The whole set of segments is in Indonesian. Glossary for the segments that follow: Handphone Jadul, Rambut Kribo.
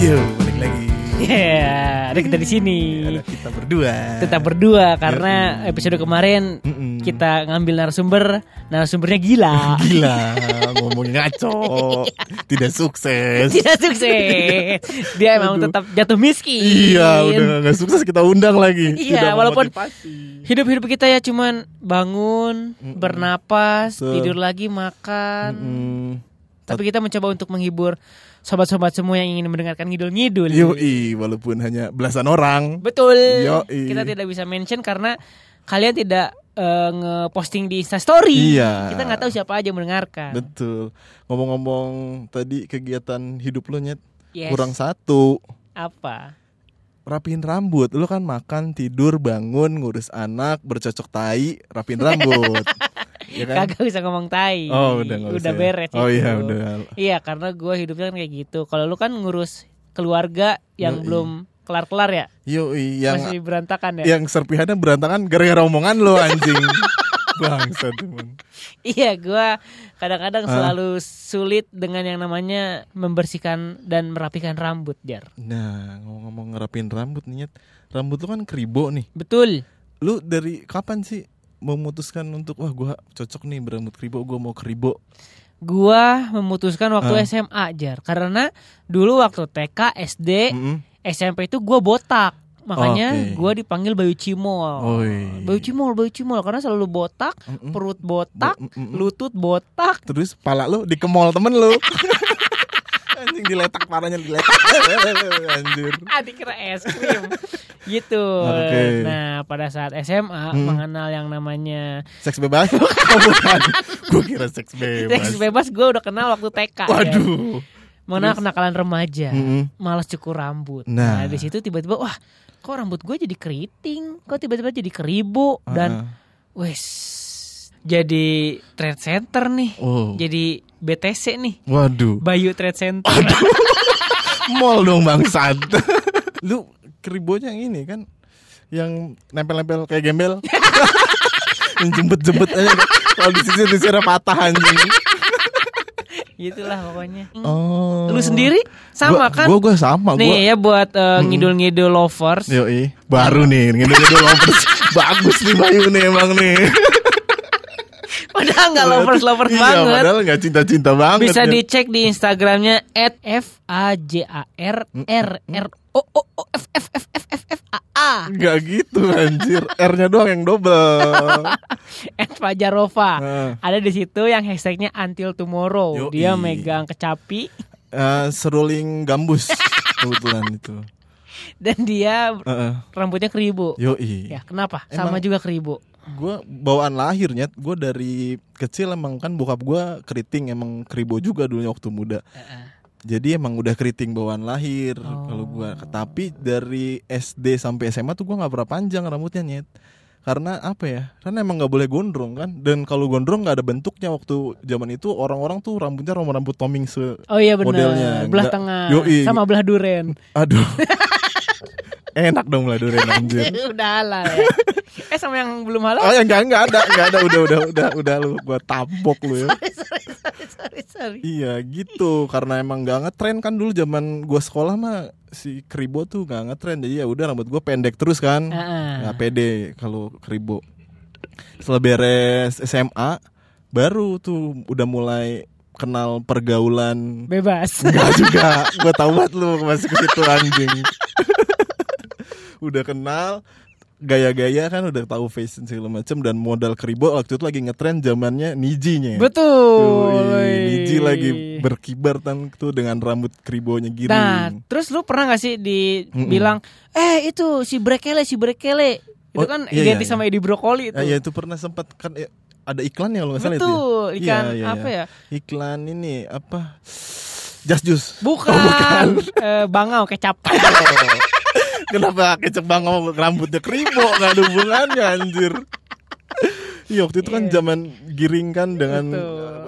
Yo, balik lagi. Yeah, ada kita di sini. Ada kita berdua. Karena episode kemarin kita ngambil narasumbernya gila, ngomongnya ngaco, tidak sukses. Dia emang tetap jatuh miskin. Iya, udah nggak sukses kita undang lagi. Iya, walaupun hidup kita ya cuman bangun, bernapas, tidur lagi, makan. Tapi kita mencoba untuk menghibur sobat-sobat semua yang ingin mendengarkan ngidul-ngidul. Yoi, walaupun hanya belasan orang. Betul. Yoi. Kita tidak bisa mention karena kalian tidak ngeposting di Instastory. Iya. Kita nggak tahu siapa aja yang mendengarkan. Betul. Ngomong-ngomong tadi kegiatan hidup lo Nyet, kurang satu. Apa? Rapihin rambut. Lo kan makan, tidur, bangun, ngurus anak, bercocok tai, rapihin rambut. Ya kan? Kagak bisa ngomong tai. Oh, udah beres. Oh iya, udah. Iya, karena gue hidupnya kan kayak gitu. Kalau lu kan ngurus keluarga yang belum kelar-kelar ya. Yoi, yang masih berantakan ya. Yang serpihannya berantakan gara-gara omongan lu anjing. Bangsat temen. Iya, gue kadang-kadang selalu sulit dengan yang namanya membersihkan dan merapikan rambut, Jar. Nah, ngomong-ngomong ngerapiin rambut nih, Nyet. Rambut lu kan kribo nih. Betul. Lu dari kapan sih memutuskan untuk gue cocok nih berambut kribo, gue mau kribo? Gue memutuskan waktu SMA, Jar, karena dulu waktu TK, SD, SMP itu gue botak. Makanya gue dipanggil Bayu Cimol. Bayu Cimol karena selalu botak, perut botak, lutut botak. Terus pala lu dikemol temen lu. Anjing, diletak. Anjir. Dikira es krim. Gitu. Okay. Nah, pada saat SMA mengenal yang namanya seks bebas. Gue kira seks bebas. Seks bebas gue udah kenal waktu TK. Waduh. Ya. Mengenal kenakalan remaja, malas cukur rambut. Nah, di situ tiba-tiba wah, kok rambut gue jadi keriting, kok tiba-tiba jadi kribo dan jadi trade center nih. Oh. Jadi BTC nih. Waduh. Bayu Trade Center. Mall dong bangsat. Lu kribonya yang ini kan, yang nempel-nempel kayak gembel. Yang jembet-jembet aja kan. Kalau disisir patah anjing. Gitulah pokoknya. Lu sendiri sama kan? Gua sama. Nih ya buat ngidul-ngidul lovers. Yoi. Baru nih ngidul-ngidul lovers. Bagus nih Bayu nih emang nih. Padahal gak lovers-lovers banget. Iya, padahal gak cinta-cinta banget. Bisa dicek di Instagramnya @fajarrroffffaa. Gak gitu anjir, R-nya doang yang double. @fajarrova. Ada di situ yang hashtagnya until tomorrow. Yoi. Dia megang kecapi, seruling gambus. Kebetulan itu. Dan dia rambutnya kribo. Yoi. Ya, kenapa? Emang sama juga kribo. Gue bawaan lahirnya, gue dari kecil emang kan bokap gue keriting, emang kribo juga dulunya waktu muda. Jadi emang udah keriting bawaan lahir. Kalau gue, tapi dari SD sampai SMA tuh gue nggak pernah panjang rambutnya, Nyet. Karena apa ya? Karena emang nggak boleh gondrong kan. Dan kalau gondrong nggak ada bentuknya waktu zaman itu. Orang-orang tuh rambutnya rambut toming se. Oh iya benar. Belah tengah. Yoi. Sama belah duren. Aduh. Enak dong belah duren anjir. Udah lah. Ya. Sama yang belum halal? Oh, enggak ada. Udah lu gua tampok lu ya. Sorry. Iya, gitu. Karena emang enggak ngetren kan dulu zaman gua sekolah mah si kribo tuh enggak ngetren. Jadi ya udah rambut gua pendek terus kan. Enggak pede kalau kribo. Setelah beres SMA baru tuh udah mulai kenal pergaulan bebas. Enggak juga. Gua tahu banget lu masih ke situ anjing. Udah kenal gaya-gaya kan, udah tahu fashion segala macam, dan modal kribo waktu itu lagi ngetren zamannya nijinya. Betul. Niji lagi berkibar kan tuh dengan rambut kribonya giring. Nah, terus lu pernah enggak sih dibilang itu si brekele. Itu kan identik sama Edi Brokoli itu. Iya, itu pernah sempat kan ada iklan ya kalau enggak salah itu. Betul, iklan ya? Iklan ini apa? Jus. Bukan. Bangau kecap. Kenapa kecap bangau rambutnya kribo? Gak ada hubungannya anjir. Iya waktu itu kan zaman giring kan dengan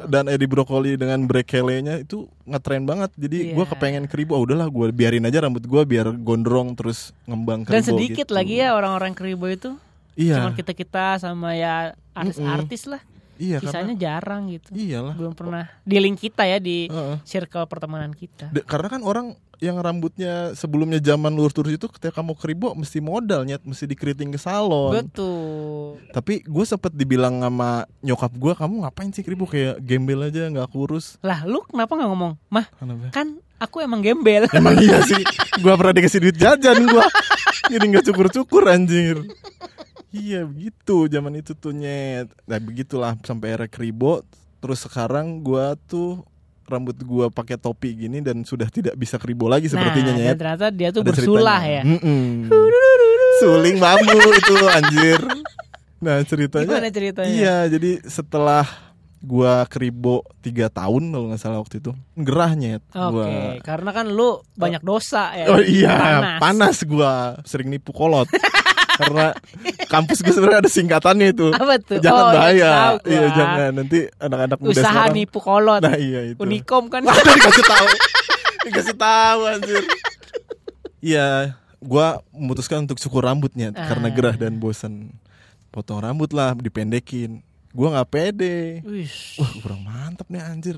dan Edi Brokoli dengan brekelenya itu ngetren banget. Jadi gue kepengen kribo. Udahlah gue biarin aja rambut gue biar gondrong terus ngembang kribo. Dan sedikit gitu lagi ya orang-orang kribo itu. Iya. Cuman kita sama ya artis-artis lah. Iya, sisanya jarang gitu. Iyalah. Belum pernah di link kita ya di circle pertemanan kita. Karena kan orang yang rambutnya sebelumnya zaman lurus-lurus itu ketika kamu kribo mesti modalnya mesti dikeriting ke salon. Betul. Tapi gue sempet dibilang sama nyokap gue, kamu ngapain sih kribo, kayak gembel aja nggak kurus. Lah lu kenapa nggak ngomong mah? Kenapa? Kan aku emang gembel. Emang iya sih. Gue pernah dikasih duit jajan gue. Jadi nggak cukur-cukur anjir. Iya begitu zaman itu tuh nyet. Nah begitulah sampai era kribo. Terus sekarang gue tuh rambut gue pakai topi gini dan sudah tidak bisa kribo lagi sepertinya nyet. Nah ternyata dia tuh ada bersulah ceritanya. Ya. Suling bambu itu anjir. Nah ceritanya. Gimana ceritanya? Iya jadi setelah gue kribo 3 tahun kalau nggak salah waktu itu gerah nyet. Oke, karena kan lu banyak dosa ya. Oh iya panas gue sering nipu kolot. Karena kampus gue sebenarnya ada singkatannya itu. Apa tuh? Jangan bahaya. Iya jangan. Nanti anak-anak muda usaha sekarang usaha nipu kolot. Nah iya itu. Unikom kan. Dikasih tahu. Dikasih tahu anjir. Iya, gue memutuskan untuk cukur rambutnya karena gerah dan bosan. Potong rambut lah, dipendekin. Gue nggak pede. Uish. Wah kurang mantap nih anjir.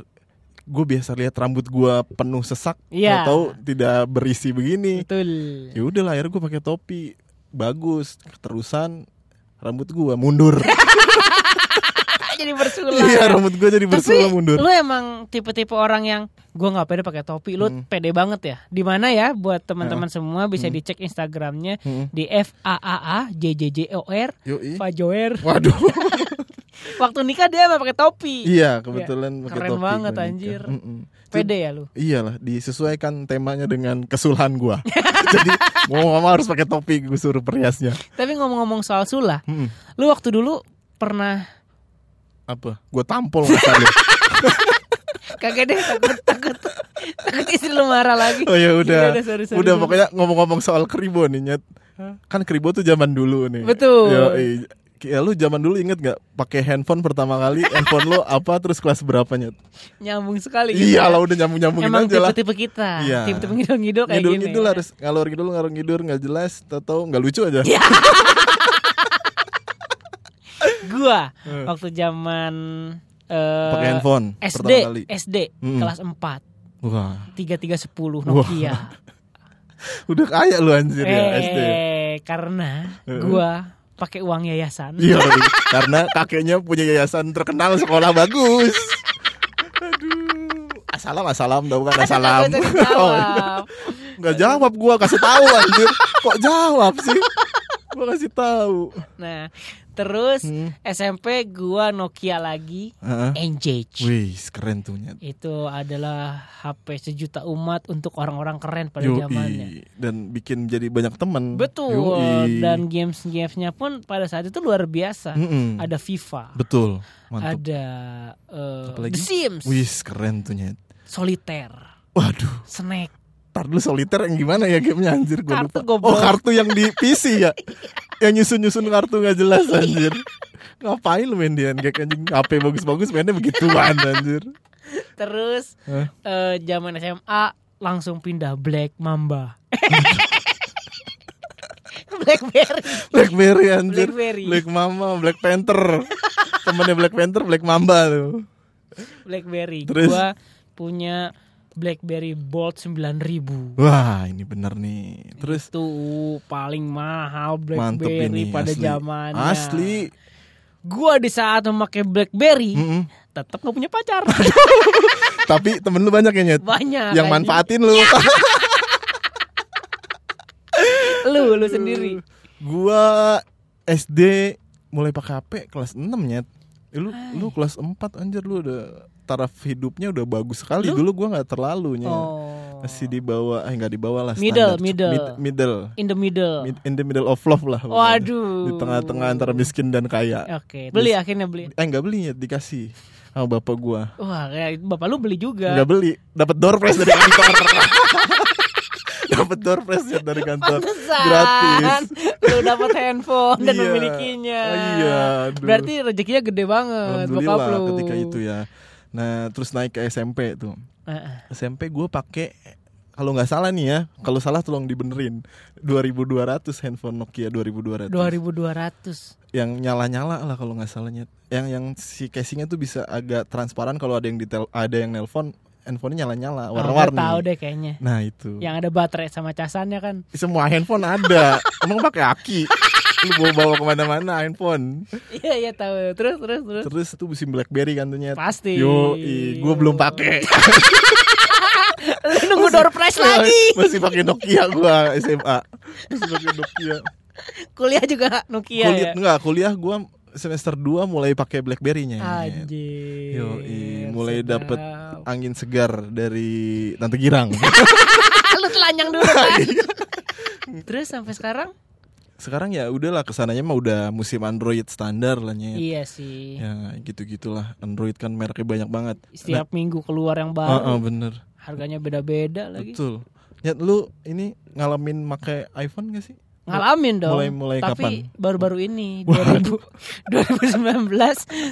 Gue biasa lihat rambut gue penuh sesak, nggak tahu tidak berisi begini. Betul. Ya udah lah, akhirnya gue pakai topi. Bagus, terusan rambut gue mundur. Jadi bersulam. Iya, rambut gue jadi bersulam mundur. Lu emang tipe-tipe orang yang gue nggak pede pakai topi. Lu pede banget ya. Di mana ya buat teman-teman semua bisa dicek Instagramnya di FAAAJJJOR Fajoer. Waduh. Waktu nikah dia emang pakai topi. Iya, kebetulan ya, pakai topi. Keren banget anjir. Pede ya lu. Iyalah, disesuaikan temanya dengan kesulitan gue. Jadi mama harus pakai topi, gue suruh perhiasnya. Tapi ngomong-ngomong soal sulah, lu waktu dulu pernah apa? Gue tampol kali. Kagak deh, takut. Takut istri lu marah lagi. Oh ya udah. Udah pokoknya ngomong-ngomong soal kribo nih, Nyet. Kan kribo tuh zaman dulu nih. Betul. Ya lu zaman dulu inget gak pakai handphone pertama kali? Handphone lu apa terus kelas berapanya? Nyambung sekali. Iya lah udah nyambung-nyambungin aja lah. Emang tipe-tipe kita. Iya. Tipe-tipe ngidul-ngidul kayak gini. Ngidul harus ngalor-ngidul gak jelas, tau-tau gak lucu aja. Gua waktu zaman pakai handphone SD pertama kali. SD kelas 4. Wah. 3310 Nokia. Wah. Udah kaya lu anjir ya SD. Karena gua pakai uang yayasan. Iya, karena kakeknya punya yayasan terkenal sekolah bagus. Aduh, assalam dong kan assalam. Enggak jawab gua kasih tahu anjir. Kok jawab sih? Gua kasih tahu. Nah, terus SMP gua Nokia lagi, Engage. Wih, keren tuh nyet. Itu adalah HP sejuta umat untuk orang-orang keren pada zamannya. Dan bikin jadi banyak teman. Betul. Yui. Dan games-gamesnya pun pada saat itu luar biasa. Ada FIFA. Betul. Mantap. Ada The Sims. Wih, keren tuh nyet. Solitaire. Waduh. Snake. Ntar dulu solitaire yang gimana ya gamenya anjir gue lupa. Oh kartu yang di PC ya. Yang nyusun-nyusun kartu gak jelas anjir. Ngapain lu main dia kayak anjing HP bagus-bagus mainnya begituan anjir. Terus zaman SMA langsung pindah Black Mamba. Blackberry anjir. Black Mamba, Black Panther. Temennya Black Panther, Black Mamba tuh. Blackberry. Gue punya BlackBerry Bold 9000. Wah, ini benar nih. Terus itu paling mahal BlackBerry pada zamannya. Asli. Gua di saat memakai BlackBerry tetap enggak punya pacar. Tapi temen lu banyak ya, Nyet? Banyak. Yang manfaatin lu. lu sendiri. Gua SD mulai pakai HP kelas 6, Nyet. Lu kelas 4 anjir lu udah taraf hidupnya udah bagus sekali. Dulu gue nggak terlalunya masih di bawah, nggak di bawah lah, middle of love lah. Waduh, di tengah-tengah antara miskin dan kaya. Oke. Beli akhirnya beli? Nggak beli ya, dikasih sama bapak gue. Wah, kayak bapak lu beli juga? Nggak beli, dapat door prize dari kantor. Dapat door prize dari kantor. Pantesan. Gratis. Lu dapat handphone dan memilikinya. Iya. Berarti rezekinya gede banget bapak lu ketika itu ya. Nah terus naik ke SMP tuh. SMP gue pakai, kalau nggak salah nih ya, kalau salah tolong dibenerin, 2200 handphone Nokia 2200. 2200. Yang nyala-nyala lah kalau nggak salahnya. Yang si casingnya tuh bisa agak transparan kalau ada yang ada yang nelpon handphonenya nyala-nyala, warna-warni. Tahu deh kayaknya. Nah itu. Yang ada baterai sama casannya kan. Semua handphone ada. Emang pakai aki. Lu bawa kemana-mana handphone. Iya iya tahu. Terus. Terus itu musim BlackBerry kan ternyata. Pasti. Yo, gue belum pakai. Nunggu door prize lagi. Masih pakai Nokia gue SMA. Masih pakai Nokia. Kuliah juga Nokia. Kuliah ya? Enggak, kuliah gue semester 2 mulai pakai BlackBerry-nya. Anjir. Yoi, mulai dapat angin segar dari Tante Girang. Lu telanyang dulu kan. Terus sampai sekarang? Sekarang ya udahlah, kesananya mah udah musim Android standar lah nyet. Iya sih. Ya gitu-gitulah, Android kan mereknya banyak banget. Setiap minggu keluar yang baru. Bener. Harganya beda-beda lagi. Betul. Nyet, lu ini ngalamin pakai iPhone gak sih? Ngalamin dong, mulai tapi kapan? Baru-baru ini 2019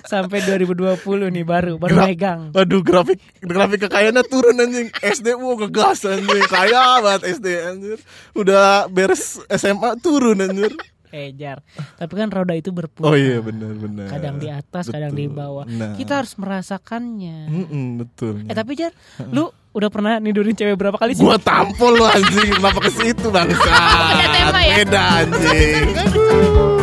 sampai 2020 nih baru megang. Waduh, grafik kekayaannya turun anjing. SD mau kegas anjing, kaya banget SD anjir. Udah beres SMA turun anjir. Ejar, tapi kan roda itu berputar. Oh iya benar. Kadang di atas, betul. Kadang di bawah. Nah. Kita harus merasakannya. Betul. Tapi Jar, lu udah pernah nidurin cewek berapa kali sih? Gua tampol lu anjing, kenapa ke situ bangsa? Beda anjing.